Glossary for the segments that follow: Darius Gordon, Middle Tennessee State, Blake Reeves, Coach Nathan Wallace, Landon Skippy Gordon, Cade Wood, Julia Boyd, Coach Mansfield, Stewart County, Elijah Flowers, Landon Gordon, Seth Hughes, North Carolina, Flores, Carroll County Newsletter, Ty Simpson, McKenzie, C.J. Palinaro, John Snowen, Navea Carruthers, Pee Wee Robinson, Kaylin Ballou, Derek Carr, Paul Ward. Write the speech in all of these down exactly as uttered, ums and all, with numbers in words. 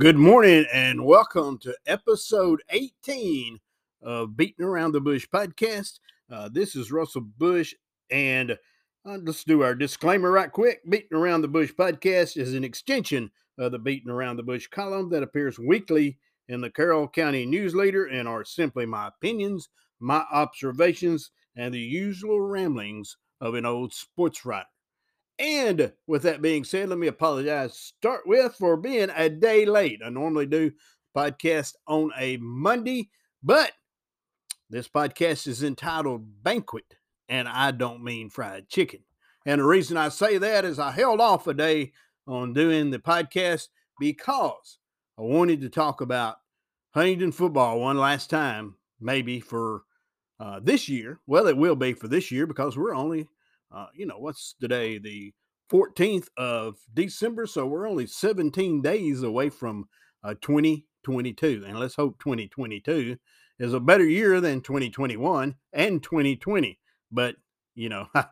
Good morning and welcome to episode eighteen of Beating Around the Bush podcast. Uh, this is Russell Bush, and uh, let's do our disclaimer right quick. Beating Around the Bush podcast is an extension of the Beating Around the Bush column that appears weekly in the Carroll County Newsletter and are simply my opinions, my observations, and the usual ramblings of an old sports writer. And with that being said, let me apologize, start with, for being a day late. I normally do podcast on a Monday, but this podcast is entitled Banquet, and I don't mean fried chicken. And the reason I say that is I held off a day on doing the podcast because I wanted to talk about Huntington football one last time, maybe for uh, this year. Well, it will be for this year because we're only... Uh, you know, what's today, the fourteenth of December, so we're only seventeen days away from uh, twenty twenty-two, and let's hope twenty twenty-two is a better year than twenty twenty-one and twenty twenty, but, you know, I,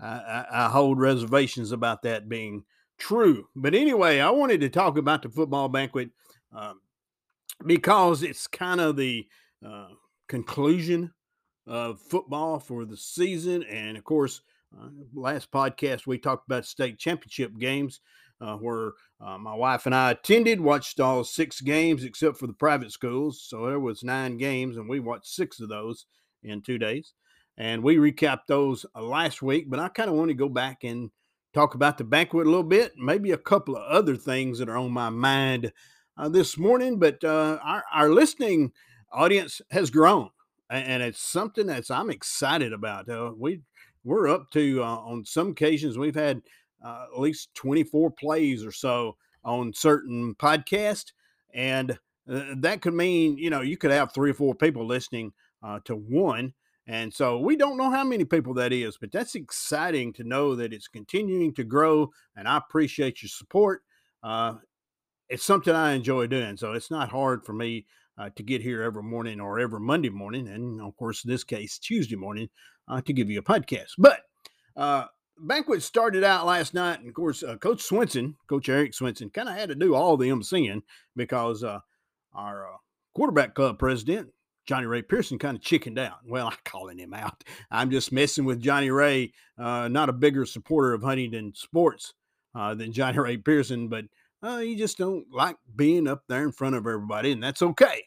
I, I hold reservations about that being true. But anyway, I wanted to talk about the football banquet um, because it's kind of the uh, conclusion of football for the season, and of course, Uh, last podcast, we talked about state championship games uh, where uh, my wife and I attended, watched all six games except for the private schools. So there was nine games, and we watched six of those in two days. And we recapped those uh, last week, but I kind of want to go back and talk about the banquet a little bit, maybe a couple of other things that are on my mind uh, this morning. But uh, our, our listening audience has grown, and it's something that I'm excited about. Uh, we We're up to, uh, on some occasions, we've had uh, at least twenty-four plays or so on certain podcasts, and uh, that could mean, you know, you could have three or four people listening uh, to one, and so we don't know how many people that is, but that's exciting to know that it's continuing to grow, and I appreciate your support. Uh, it's something I enjoy doing, so it's not hard for me Uh, to get here every morning or every Monday morning, and of course, in this case, Tuesday morning, uh, to give you a podcast. But uh, banquet started out last night, and of course, uh, Coach Swenson, Coach Eric Swenson, kind of had to do all the emceeing because uh, our uh, quarterback club president, Johnny Ray Pearson, kind of chickened out. Well, I'm calling him out. I'm just messing with Johnny Ray, uh, not a bigger supporter of Huntington sports uh, than Johnny Ray Pearson, but Uh, you just don't like being up there in front of everybody, and that's okay.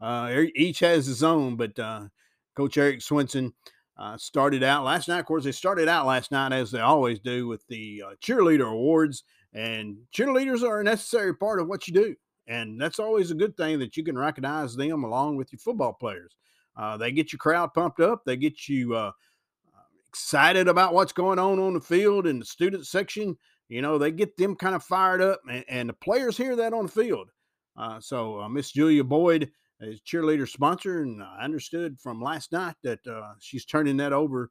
Uh, each has his own, but uh, Coach Eric Swenson uh, started out last night. Of course, they started out last night, as they always do, with the uh, cheerleader awards, and cheerleaders are a necessary part of what you do, and that's always a good thing that you can recognize them along with your football players. Uh, they get your crowd pumped up. They get you uh, excited about what's going on on the field and the student section. You know, they get them kind of fired up, and, and the players hear that on the field. Uh, so uh, Miss Julia Boyd is cheerleader sponsor, and I understood from last night that uh, she's turning that over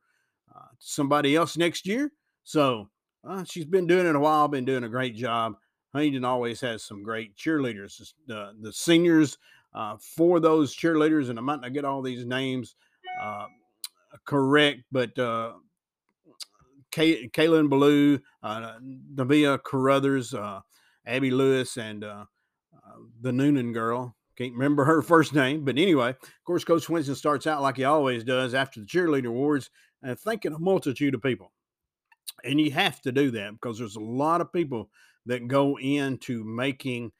uh, to somebody else next year. So uh, she's been doing it a while, been doing a great job. Huntington always has some great cheerleaders. The, the seniors uh, for those cheerleaders, and I might not get all these names uh, correct, but uh, – Kay, Kaylin Ballou, uh, Navea Carruthers, uh, Abby Lewis, and uh, uh, the Noonan girl. Can't remember her first name. But anyway, of course, Coach Swenson starts out like he always does after the cheerleader awards and thanking a multitude of people. And you have to do that because there's a lot of people that go into making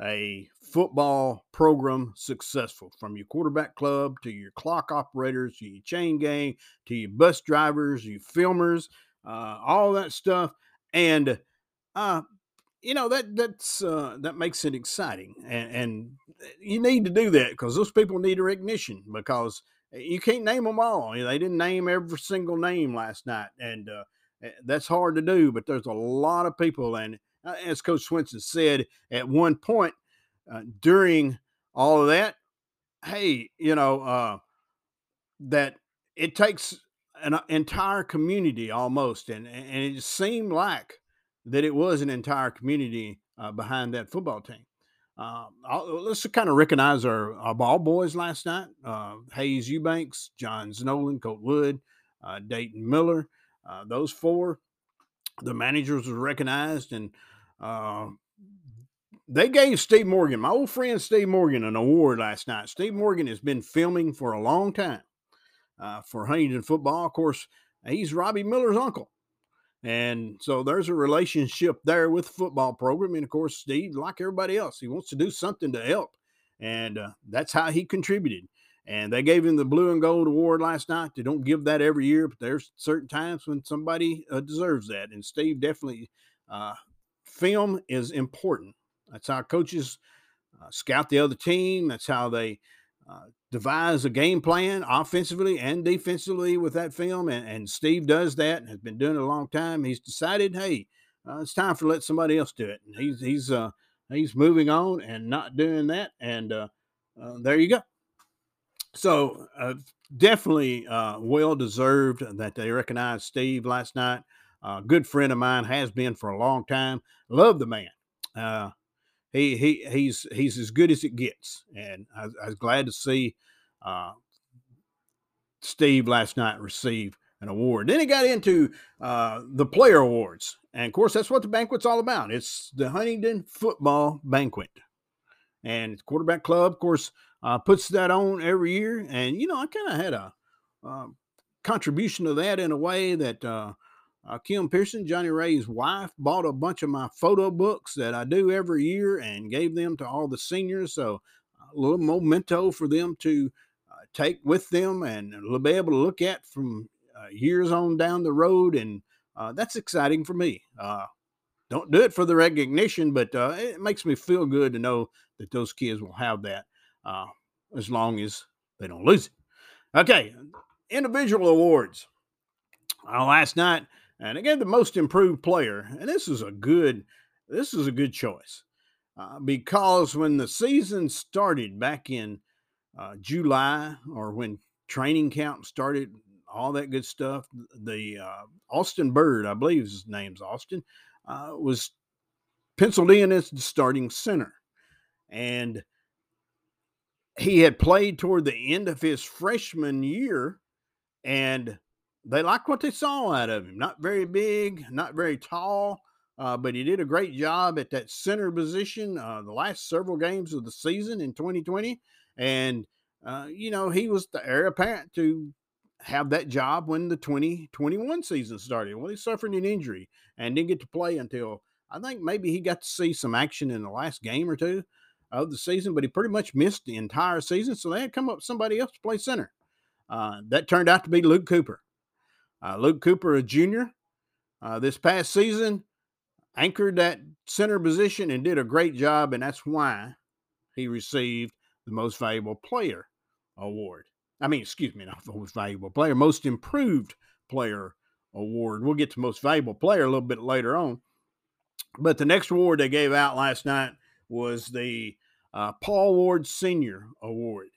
a football program successful, from your quarterback club to your clock operators, to your chain gang, to your bus drivers, your filmers, Uh, all that stuff, and uh, you know that that's uh, that makes it exciting, and, and you need to do that because those people need recognition because you can't name them all. They didn't name every single name last night, and uh, that's hard to do. But there's a lot of people, and uh, as Coach Swenson said at one point uh, during all of that, hey, you know uh, that it takes an entire community almost, and and it seemed like that it was an entire community uh, behind that football team. Uh, let's kind of recognize our, our ball boys last night: uh, Hayes Eubanks, John Snowen, Cade Wood, uh, Dayton Miller. Uh, those four, the managers were recognized, and uh, they gave Steve Morgan, my old friend Steve Morgan, an award last night. Steve Morgan has been filming for a long time uh, for Huntington football. Of course, he's Robbie Miller's uncle. And so there's a relationship there with the football program. And, of course, Steve, like everybody else, he wants to do something to help. And uh, that's how he contributed. And they gave him the Blue and Gold Award last night. They don't give that every year, but there's certain times when somebody uh, deserves that. And Steve definitely, uh, film is important. That's how coaches uh, scout the other team. That's how they uh, devise a game plan offensively and defensively with that film. And, and Steve does that and has been doing it a long time. He's decided, hey, uh, it's time for let somebody else do it. And he's, he's, uh, he's moving on and not doing that. And uh, uh, there you go. So uh, definitely uh, well-deserved that they recognized Steve last night. A uh, good friend of mine, has been for a long time. Love the man. Uh, he he he's he's as good as it gets. And I, I was glad to see uh, Steve last night receive an award. Then he got into uh, the player awards. And, of course, that's what the banquet's all about. It's the Huntington Football Banquet. And the quarterback club, of course, Uh, puts that on every year. And, you know, I kind of had a uh, contribution to that in a way that uh, uh, Kim Pearson, Johnny Ray's wife, bought a bunch of my photo books that I do every year and gave them to all the seniors. So a little memento for them to uh, take with them and they'll be able to look at from uh, years on down the road. And uh, that's exciting for me. Uh, don't do it for the recognition, but uh, it makes me feel good to know that those kids will have that. Uh, as long as they don't lose it. Okay, individual awards. Uh, last night, and again, the most improved player, and this is a good, this is a good choice uh, because when the season started back in uh, July, or when training camp started, all that good stuff, the uh, Austin Bird, I believe his name's Austin, uh, was penciled in as the starting center. And he had played toward the end of his freshman year, and they liked what they saw out of him. Not very big, not very tall, uh, but he did a great job at that center position uh, the last several games of the season in twenty twenty. And, uh, you know, he was the heir apparent to have that job when the twenty twenty-one season started. Well, he suffered an injury and didn't get to play until, I think maybe he got to see some action in the last game or two of the season, but he pretty much missed the entire season, so they had come up with somebody else to play center. Uh, that turned out to be Luke Cooper. Uh, Luke Cooper, a junior, uh, this past season, anchored that center position and did a great job, and that's why he received the Most Valuable Player Award. I mean, excuse me, not the Most Valuable Player, Most Improved Player Award. We'll get to Most Valuable Player a little bit later on. But the next award they gave out last night was the uh, Paul Ward Senior Award.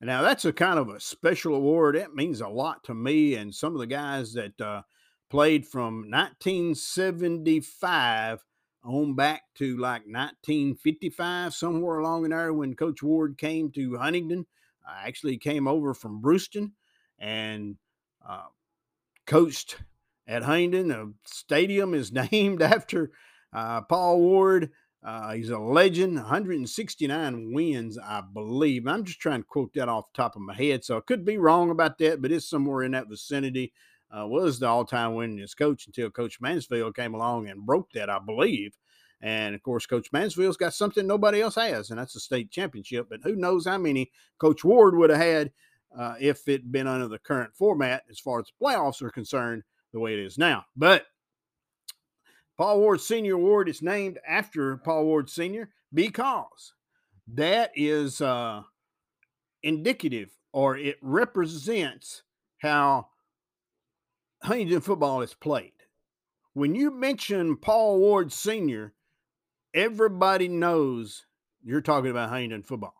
Now, that's a kind of a special award. It means a lot to me and some of the guys that uh, played from nineteen seventy-five on back to like nineteen fifty-five, somewhere along in there when Coach Ward came to Huntington. I actually came over from Brewton and uh, coached at Huntington. The stadium is named after uh, Paul Ward. Uh, he's a legend, one hundred sixty-nine wins, I believe. I'm just trying to quote that off the top of my head, so I could be wrong about that, but it's somewhere in that vicinity. Uh, was the all-time winningest coach until Coach Mansfield came along and broke that, I believe. And, of course, Coach Mansfield's got something nobody else has, and that's a state championship. But who knows how many Coach Ward would have had uh, if it had been under the current format as far as the playoffs are concerned the way it is now. But Paul Ward Senior Award is named after Paul Ward Senior because that is uh, indicative, or it represents how Huntington football is played. When you mention Paul Ward Senior, everybody knows you're talking about Huntington football.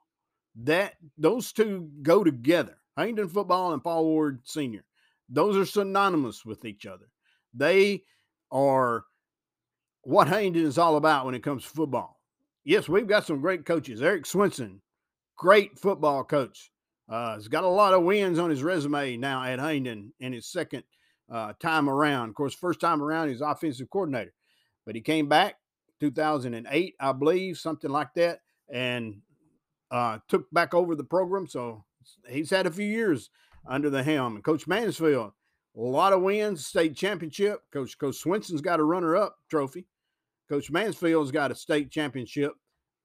That, those two go together, Huntington football and Paul Ward Senior. Those are synonymous with each other. They are what Huntington is all about when it comes to football. Yes, we've got some great coaches. Eric Swenson, great football coach. Uh, he's got a lot of wins on his resume now at Huntington in his second uh, time around. Of course, first time around, he's offensive coordinator. But he came back, two thousand eight, I believe, something like that, and uh, took back over the program. So he's had a few years under the helm. And Coach Mansfield, a lot of wins, state championship. Coach, Coach Swenson's got a runner-up trophy. Coach Mansfield's got a state championship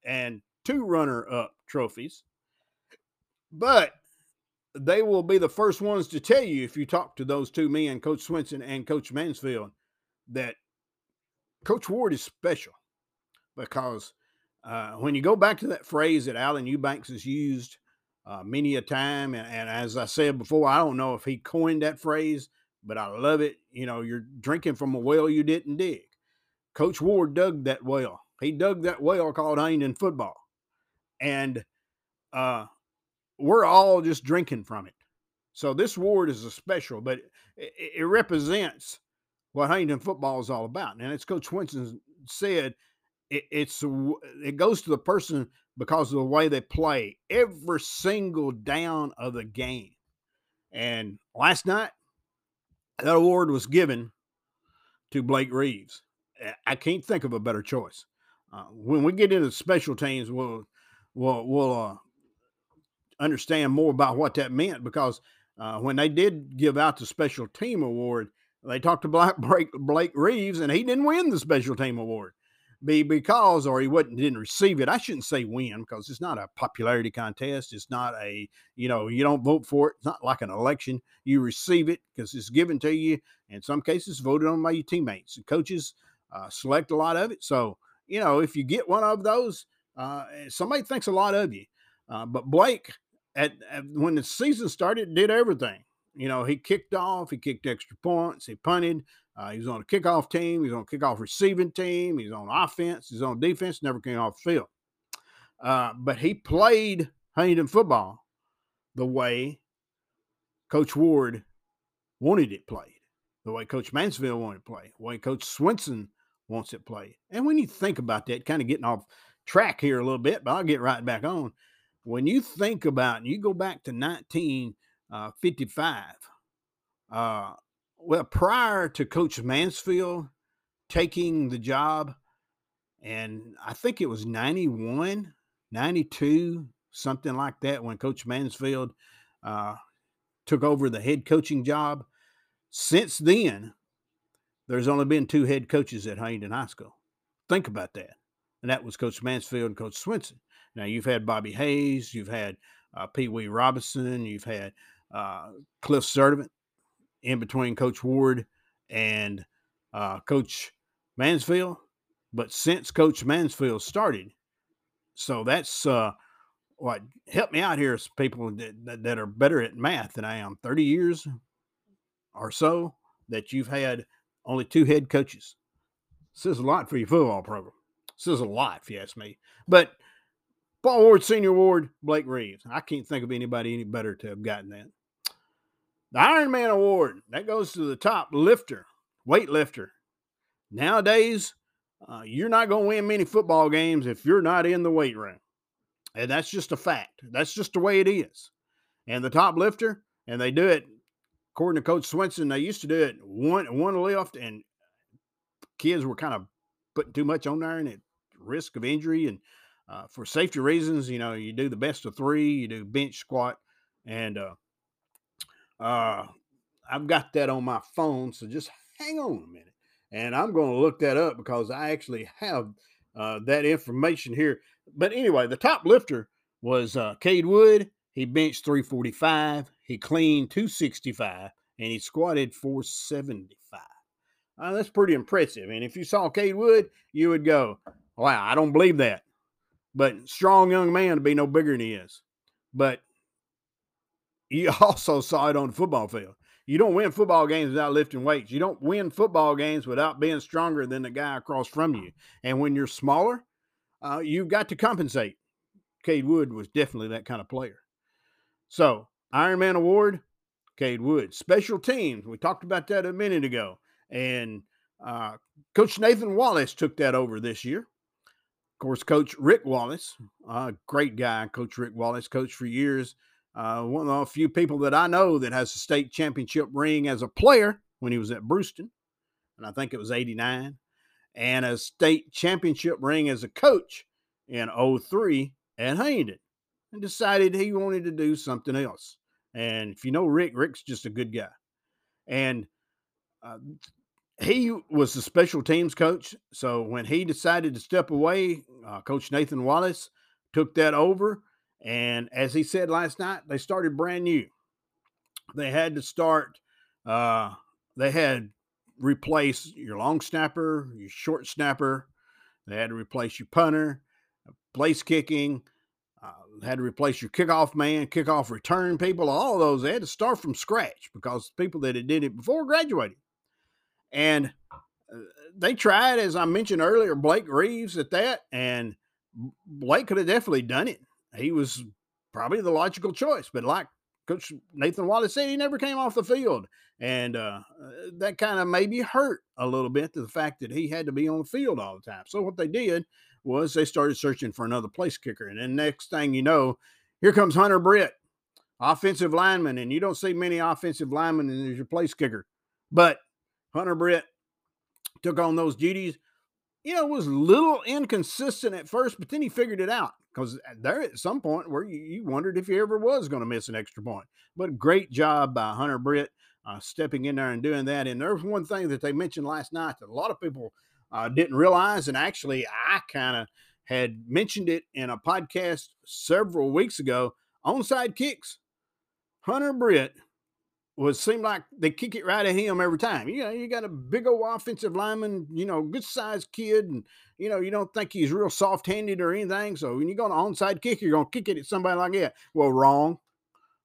and two runner-up trophies. But they will be the first ones to tell you, if you talk to those two men, Coach Swenson and Coach Mansfield, that Coach Ward is special, because uh, when you go back to that phrase that Alan Eubanks has used uh, many a time, and, and as I said before, I don't know if he coined that phrase, but I love it. You know, you're drinking from a well you didn't dig. Coach Ward dug that well. He dug that well called Hayden football. And uh, we're all just drinking from it. So this Ward is a special, but it, it represents what Huntington football is all about. And as Coach Winston said, it, it's it goes to the person because of the way they play every single down of the game. And last night, that award was given to Blake Reeves. I can't think of a better choice. Uh, when we get into special teams, we'll we'll we'll uh, understand more about what that meant, because uh, when they did give out the special team award, they talked to Black Blake Reeves, and he didn't win the special team award be because, or he wouldn't didn't receive it. I shouldn't say win, because it's not a popularity contest. It's not a, you know, you don't vote for it. It's not like an election. You receive it because it's given to you. In some cases, voted on by your teammates. And coaches uh, select a lot of it. So, you know, if you get one of those, uh, somebody thinks a lot of you. Uh, but Blake, at, at when the season started, did everything. You know, he kicked off, he kicked extra points, he punted, uh, he was on a kickoff team, he was on a kickoff receiving team, he's on offense, he's on defense, never came off the field. Uh, but he played Huntington football the way Coach Ward wanted it played, the way Coach Mansfield wanted it played, the way Coach Swenson wants it played. And when you think about that, kind of getting off track here a little bit, but I'll get right back on. When you think about, and you go back to nineteen Uh, fifty-five. Uh, well, prior to Coach Mansfield taking the job, and I think it was ninety-one, ninety-two, something like that, when Coach Mansfield uh, took over the head coaching job. Since then, there's only been two head coaches at Huntington High School. Think about that. And that was Coach Mansfield and Coach Swenson. Now, you've had Bobby Hayes, you've had uh, Pee Wee Robinson, you've had Uh, Cliff Servant in between Coach Ward and uh, Coach Mansfield, but since Coach Mansfield started, so that's uh, what help me out here, people that, that are better at math than I am. thirty years or so that you've had only two head coaches. This is a lot for your football program. This is a lot, if you ask me. But Paul Ward, Senior Award, Blake Reeves. I can't think of anybody any better to have gotten that. The Iron Man Award, that goes to the top lifter, weight lifter. Nowadays, uh, you're not going to win many football games if you're not in the weight room. And that's just a fact. That's just the way it is. And the top lifter, and they do it, according to Coach Swenson, they used to do it one, one lift, and kids were kind of putting too much on there and at risk of injury. And Uh, for safety reasons, you know, you do the best of three, you do bench, squat, and uh, uh, I've got that on my phone, so just hang on a minute. And I'm going to look that up because I actually have uh, that information here. But anyway, the top lifter was uh, Cade Wood. He benched three forty-five, he cleaned two sixty-five, and he squatted four seventy-five. Uh, that's pretty impressive. And if you saw Cade Wood, you would go, wow, I don't believe that. But strong young man to be no bigger than he is. But you also saw it on the football field. You don't win football games without lifting weights. You don't win football games without being stronger than the guy across from you. And when you're smaller, uh, you've got to compensate. Cade Wood was definitely that kind of player. So, Iron Man Award, Cade Wood. Special teams, we talked about that a minute ago. And uh, Coach Nathan Wallace took that over this year. Of course, Coach Rick Wallace, a uh, great guy, Coach Rick Wallace, coached for years. Uh, one of the few people that I know that has a state championship ring as a player when he was at Brewton, and I think it was eighty-nine. and a state championship ring as a coach in oh three at Hayden, and decided he wanted to do something else. And if you know Rick, Rick's just a good guy. And uh, he was the special teams coach. So when he decided to step away, uh, Coach Nathan Wallace took that over. And as he said last night, they started brand new. They had to start, uh, they had replace your long snapper, your short snapper. They had to replace your punter, place kicking, uh, had to replace your kickoff man, kickoff return people, all of those. They had to start from scratch because the people that had did it before graduated. And they tried, as I mentioned earlier, Blake Reeves at that, and Blake could have definitely done it. He was probably the logical choice, but like Coach Nathan Wallace said, he never came off the field. And uh, that kind of maybe hurt a little bit to the fact that he had to be on the field all the time. So what they did was they started searching for another place kicker. And then next thing you know, here comes Hunter Britt, offensive lineman. And you don't see many offensive linemen as your place kicker. But Hunter Britt took on those duties. You know, it was a little inconsistent at first, but then he figured it out. Because there at some point where you, you wondered if he ever was going to miss an extra point. But great job by Hunter Britt uh, stepping in there and doing that. And there was one thing that they mentioned last night that a lot of people uh, didn't realize. And actually, I kind of had mentioned it in a podcast several weeks ago. Onside kicks. Hunter Britt was seemed like they kick it right at him every time. You know, you got a big old offensive lineman, you know, good-sized kid, and, you know, you don't think he's real soft-handed or anything, so when you go to onside kick, you're going to kick it at somebody like that. Well, wrong,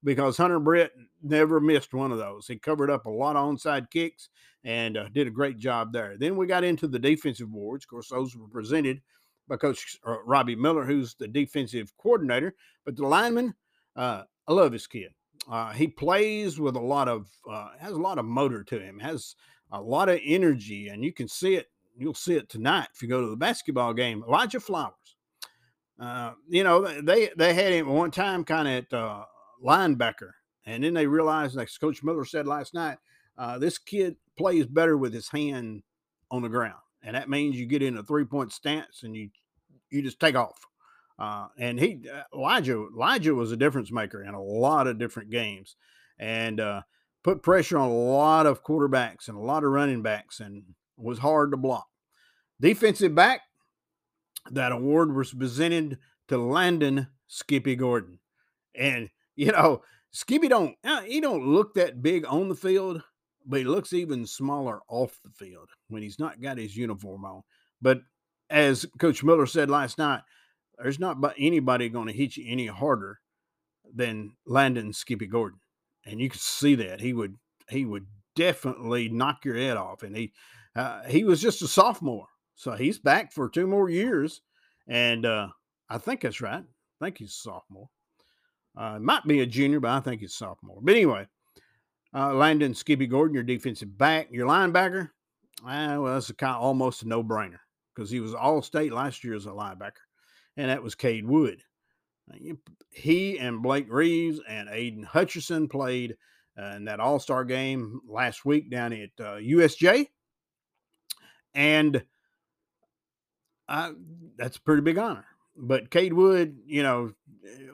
because Hunter Britt never missed one of those. He covered up a lot of onside kicks and uh, did a great job there. Then we got into the defensive awards. Of course, those were presented by Coach uh, Robbie Miller, who's the defensive coordinator, but the lineman, uh, I love his kid. Uh, he plays with a lot of, uh, has a lot of motor to him, has a lot of energy, and you can see it. You'll see it tonight if you go to the basketball game. Elijah Flowers, uh, you know, they they had him one time kind of at uh, linebacker, and then they realized, like Coach Miller said last night, uh, this kid plays better with his hand on the ground, and that means you get in a three-point stance and you you just take off. Uh, and he, Elijah, Elijah was a difference maker in a lot of different games and uh, put pressure on a lot of quarterbacks and a lot of running backs and was hard to block. Defensive back, that award was presented to Landon Skippy Gordon. And, you know, Skippy don't, he don't look that big on the field, but he looks even smaller off the field when he's not got his uniform on. But as Coach Miller said last night, there's not anybody going to hit you any harder than Landon Skippy Gordon. And you could see that. He would he would definitely knock your head off. And he uh, he was just a sophomore, so he's back for two more years. And uh, I think that's right. I think he's a sophomore. Uh, might be a junior, but I think he's a sophomore. But anyway, uh, Landon Skippy Gordon, your defensive back, your linebacker, uh, well, that's a kind of almost a no-brainer because he was All-State last year as a linebacker. And that was Cade Wood. He and Blake Reeves and Aiden Hutcherson played uh, in that all-star game last week down at uh, U S J. And I, that's a pretty big honor. But Cade Wood, you know,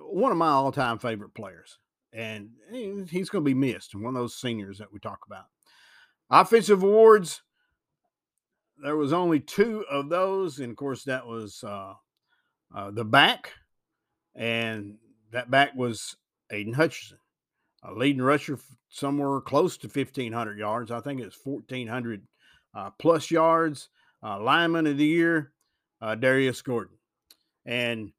one of my all-time favorite players. And he's going to be missed. One of those seniors that we talk about. Offensive awards, there was only two of those. And, of course, that was... Uh, Uh, the back, and that back was Aiden Hutcherson, a leading rusher somewhere close to fifteen hundred yards. I think it's fourteen hundred uh, plus yards. Uh, lineman of the year, uh, Darius Gordon. And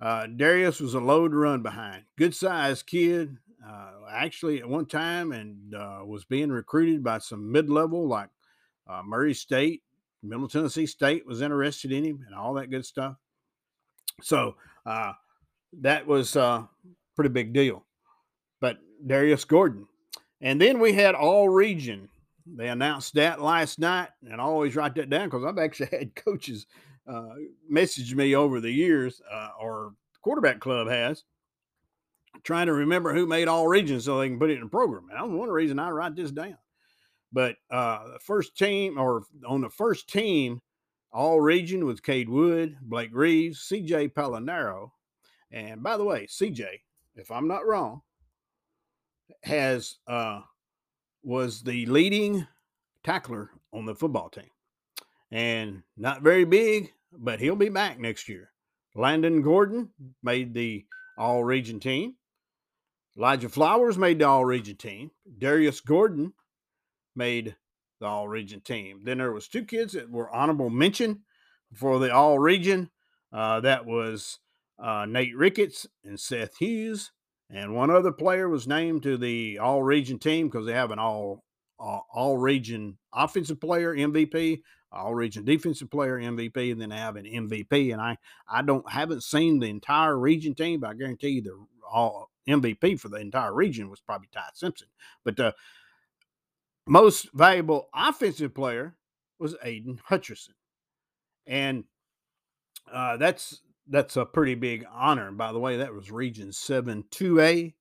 uh, Darius was a load run behind. Good-sized kid, uh, actually at one time, and uh, was being recruited by some mid-level like uh, Murray State. Middle Tennessee State was interested in him and all that good stuff. So uh, that was a pretty big deal. But Darius Gordon. And then we had All Region. They announced that last night. And I always write that down because I've actually had coaches uh, message me over the years, uh, or quarterback club has, trying to remember who made All Region so they can put it in a program. And that was one reason I write this down. But uh, the first team, or on the first team, All-Region with Cade Wood, Blake Reeves, C J Palinaro. And by the way, C J, if I'm not wrong, has uh, was the leading tackler on the football team. And not very big, but he'll be back next year. Landon Gordon made the All-Region team. Elijah Flowers made the All-Region team. Darius Gordon made the All-Region team. Then there was two kids that were honorable mention for the All-Region. Uh, that was uh, Nate Ricketts and Seth Hughes. And one other player was named to the All-Region team because they have an all, uh, All-Region offensive player, M V P, All-Region defensive player, M V P, and then they have an M V P. And I, I don't haven't seen the entire region team, but I guarantee you the all M V P for the entire region was probably Ty Simpson. But the most valuable offensive player was Aiden Hutcherson. And uh, that's that's a pretty big honor. And by the way, that was Region seven two A,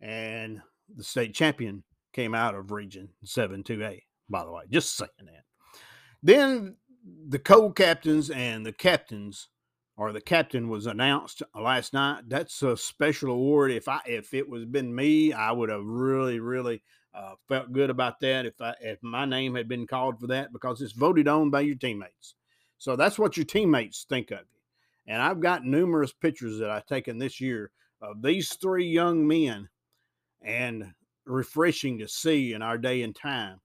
and the state champion came out of Region seven two A, by the way. Just saying that. Then the co-captains and the captains, or the captain was announced last night. That's a special award. If I, if it was been me, I would have really, really uh, felt good about that. If I, if my name had been called for that, because it's voted on by your teammates. So that's what your teammates think of you. And I've got numerous pictures that I've taken this year of these three young men, and refreshing to see in our day and time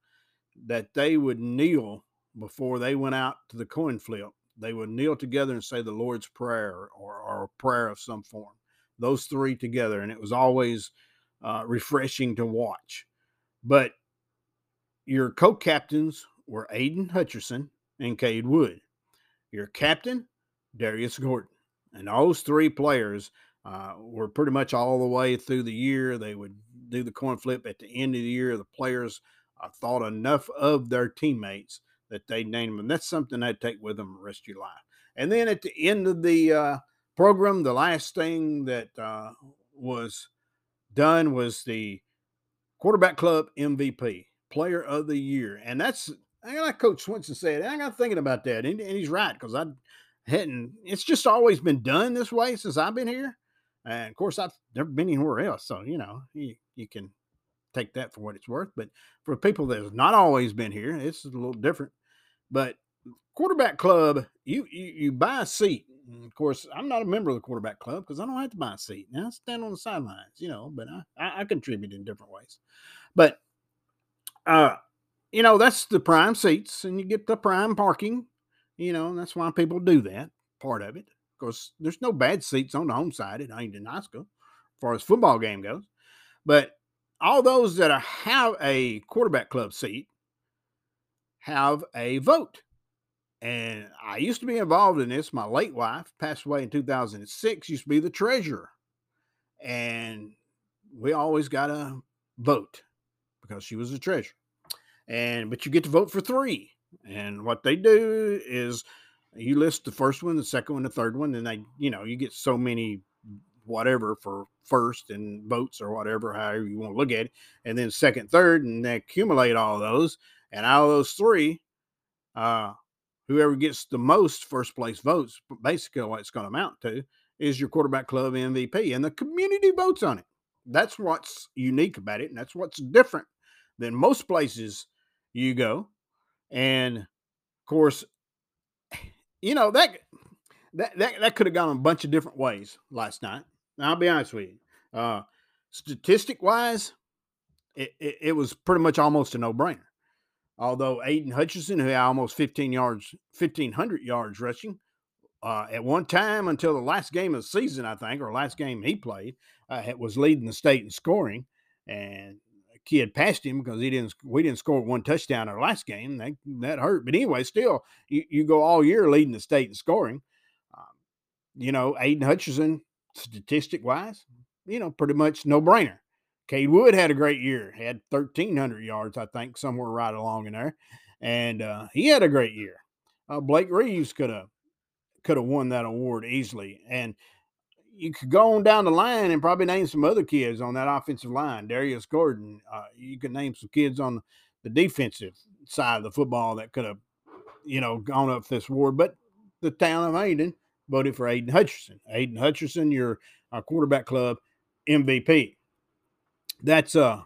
that they would kneel before they went out to the coin flip. They would kneel together and say the Lord's Prayer, or, or a prayer of some form. Those three together, and it was always uh, refreshing to watch. But your co-captains were Aiden Hutcherson and Cade Wood. Your captain, Darius Gordon. And those three players uh, were pretty much all the way through the year. They would do the coin flip at the end of the year. The players uh, thought enough of their teammates that they named them. That's something I'd take with them the rest of your life. And then at the end of the uh, program, the last thing that uh, was done was the quarterback club M V P, player of the year. And that's, like Coach Swenson said, I got thinking about that. And, and he's right, because I hadn't, it's just always been done this way since I've been here. And of course, I've never been anywhere else. So, you know, you, you can take that for what it's worth. But for people that have not always been here, it's a little different. But quarterback club, you, you, you buy a seat. And of course, I'm not a member of the quarterback club because I don't have to buy a seat. Now I stand on the sidelines, you know, but I, I, I contribute in different ways. But, uh, you know, that's the prime seats, and you get the prime parking, you know, and that's why people do that part of it. Of course, there's no bad seats on the home side at Huntington High School as far as football game goes. But all those that have a quarterback club seat have a vote. And I used to be involved in this. My late wife passed away in two thousand six, used to be the treasurer. And we always got a vote because she was the treasurer. And, but you get to vote for three. And what they do is you list the first one, the second one, the third one. And they, you know, you get so many whatever for first and votes or whatever, however you want to look at it. And then second, third, and they accumulate all those. And out of those three, uh, whoever gets the most first place votes, basically what it's going to amount to, is your quarterback club M V P. And the community votes on it. That's what's unique about it. And that's what's different than most places you go. And of course, you know, that, that, that, that could have gone a bunch of different ways last night. Now, I'll be honest with you. Uh, statistic-wise, it, it, it was pretty much almost a no-brainer. Although Aiden Hutcherson, who had almost fifteen yards, fifteen hundred yards rushing, uh, at one time until the last game of the season, I think, or last game he played, uh, was leading the state in scoring. And a kid passed him because he didn't. We didn't score one touchdown our last game. That, that hurt. But anyway, still, you, you go all year leading the state in scoring. Um, you know, Aiden Hutcherson, statistic-wise, you know, pretty much no-brainer. Cade Wood had a great year. Had thirteen hundred yards, I think, somewhere right along in there. And uh, he had a great year. Uh, Blake Reeves could have could have won that award easily. And you could go on down the line and probably name some other kids on that offensive line. Darius Gordon. Uh, you could name some kids on the defensive side of the football that could have you know, gone up this ward, but the town of Aiden voted for Aiden Hutcherson. Aiden Hutcherson, your uh, quarterback club M V P. That's uh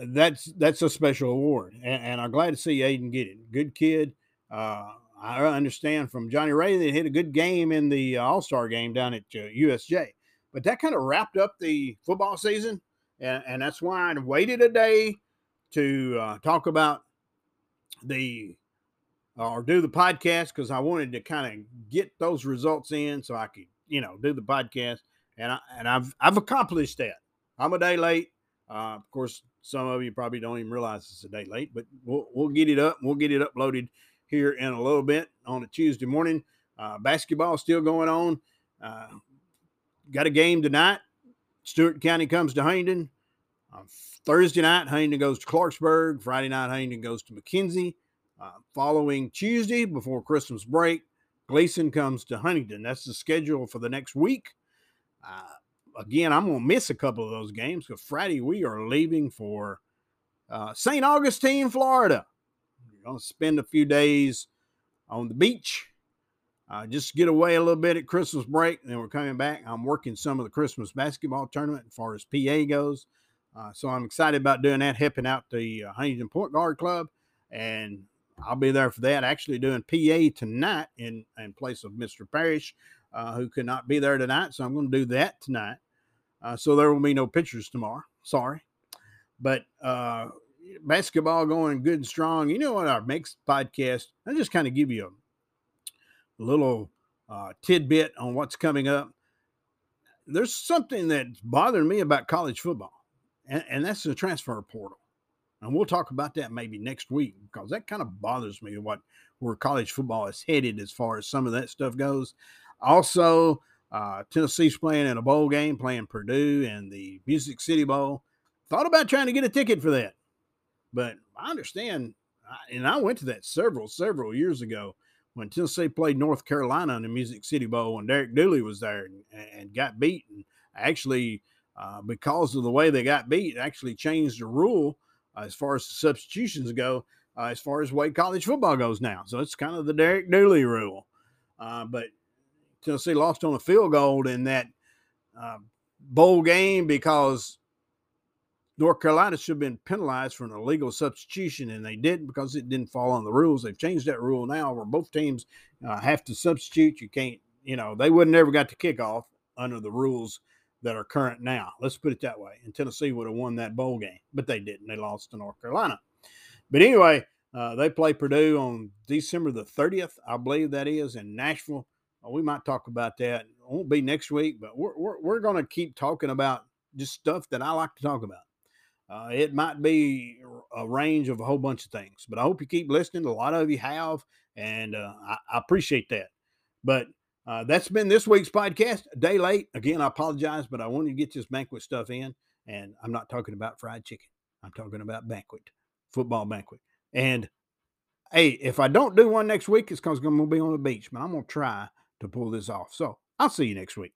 that's that's a special award, and, and I'm glad to see Aiden get it. Good kid. Uh, I understand from Johnny Ray that hit a good game in the uh, All-Star game down at uh, U S J, but that kind of wrapped up the football season, and, and that's why I waited a day to uh, talk about the uh, or do the podcast, because I wanted to kind of get those results in so I could, you know, do the podcast, and I and I've I've accomplished that. I'm a day late. Uh, of course, some of you probably don't even realize it's a day late, but we'll we'll get it up. We'll get it uploaded here in a little bit on a Tuesday morning. Uh, basketball still going on. Uh, got a game tonight. Stewart County comes to Hayden. Uh, Thursday night, Hayden goes to Clarksburg. Friday night, Hayden goes to McKenzie. Uh, following Tuesday, before Christmas break, Gleason comes to Huntington. That's the schedule for the next week. Uh, again, I'm going to miss a couple of those games because Friday we are leaving for uh, Saint Augustine, Florida. I'll spend a few days on the beach, uh, just get away a little bit at Christmas break, and then we're coming back. I'm working some of the Christmas basketball tournament as far as P A goes, uh, so I'm excited about doing that, helping out the uh, Huntington Point Guard Club, and I'll be there for that, actually doing P A tonight in, in place of Mister Parrish, uh, who could not be there tonight, so I'm going to do that tonight. Uh, so there will be no pictures tomorrow, sorry, but uh basketball going good and strong. You know what, our next podcast, I'll just kind of give you a little uh, tidbit on what's coming up. There's something that's bothering me about college football, and, and that's the transfer portal. And we'll talk about that maybe next week, because that kind of bothers me what where college football is headed as far as some of that stuff goes. Also, uh, Tennessee's playing in a bowl game, playing Purdue in the Music City Bowl. Thought about trying to get a ticket for that. But I understand, and I went to that several, several years ago when Tennessee played North Carolina in the Music City Bowl, and Derek Dooley was there and, and got beat. And actually, uh, because of the way they got beat, actually changed the rule uh, as far as substitutions go, uh, as far as way college football goes now. So it's kind of the Derek Dooley rule. Uh, but Tennessee lost on a field goal in that uh, bowl game because North Carolina should have been penalized for an illegal substitution, and they didn't because it didn't fall on the rules. They've changed that rule now where both teams uh, have to substitute. You can't, you know, they wouldn't ever got the kickoff under the rules that are current now. Let's put it that way. And Tennessee would have won that bowl game, but they didn't. They lost to North Carolina. But anyway, uh, they play Purdue on December the thirtieth, I believe that is, in Nashville. Uh, we might talk about that. It won't be next week, but we're, we're, we're going to keep talking about just stuff that I like to talk about. Uh, it might be a range of a whole bunch of things, but I hope you keep listening. A lot of you have, and uh, I, I appreciate that. But uh, that's been this week's podcast, a day late. Again, I apologize, but I wanted to get this banquet stuff in, and I'm not talking about fried chicken. I'm talking about banquet, football banquet. And, hey, if I don't do one next week, it's because I'm going to be on the beach, but I'm going to try to pull this off. So I'll see you next week.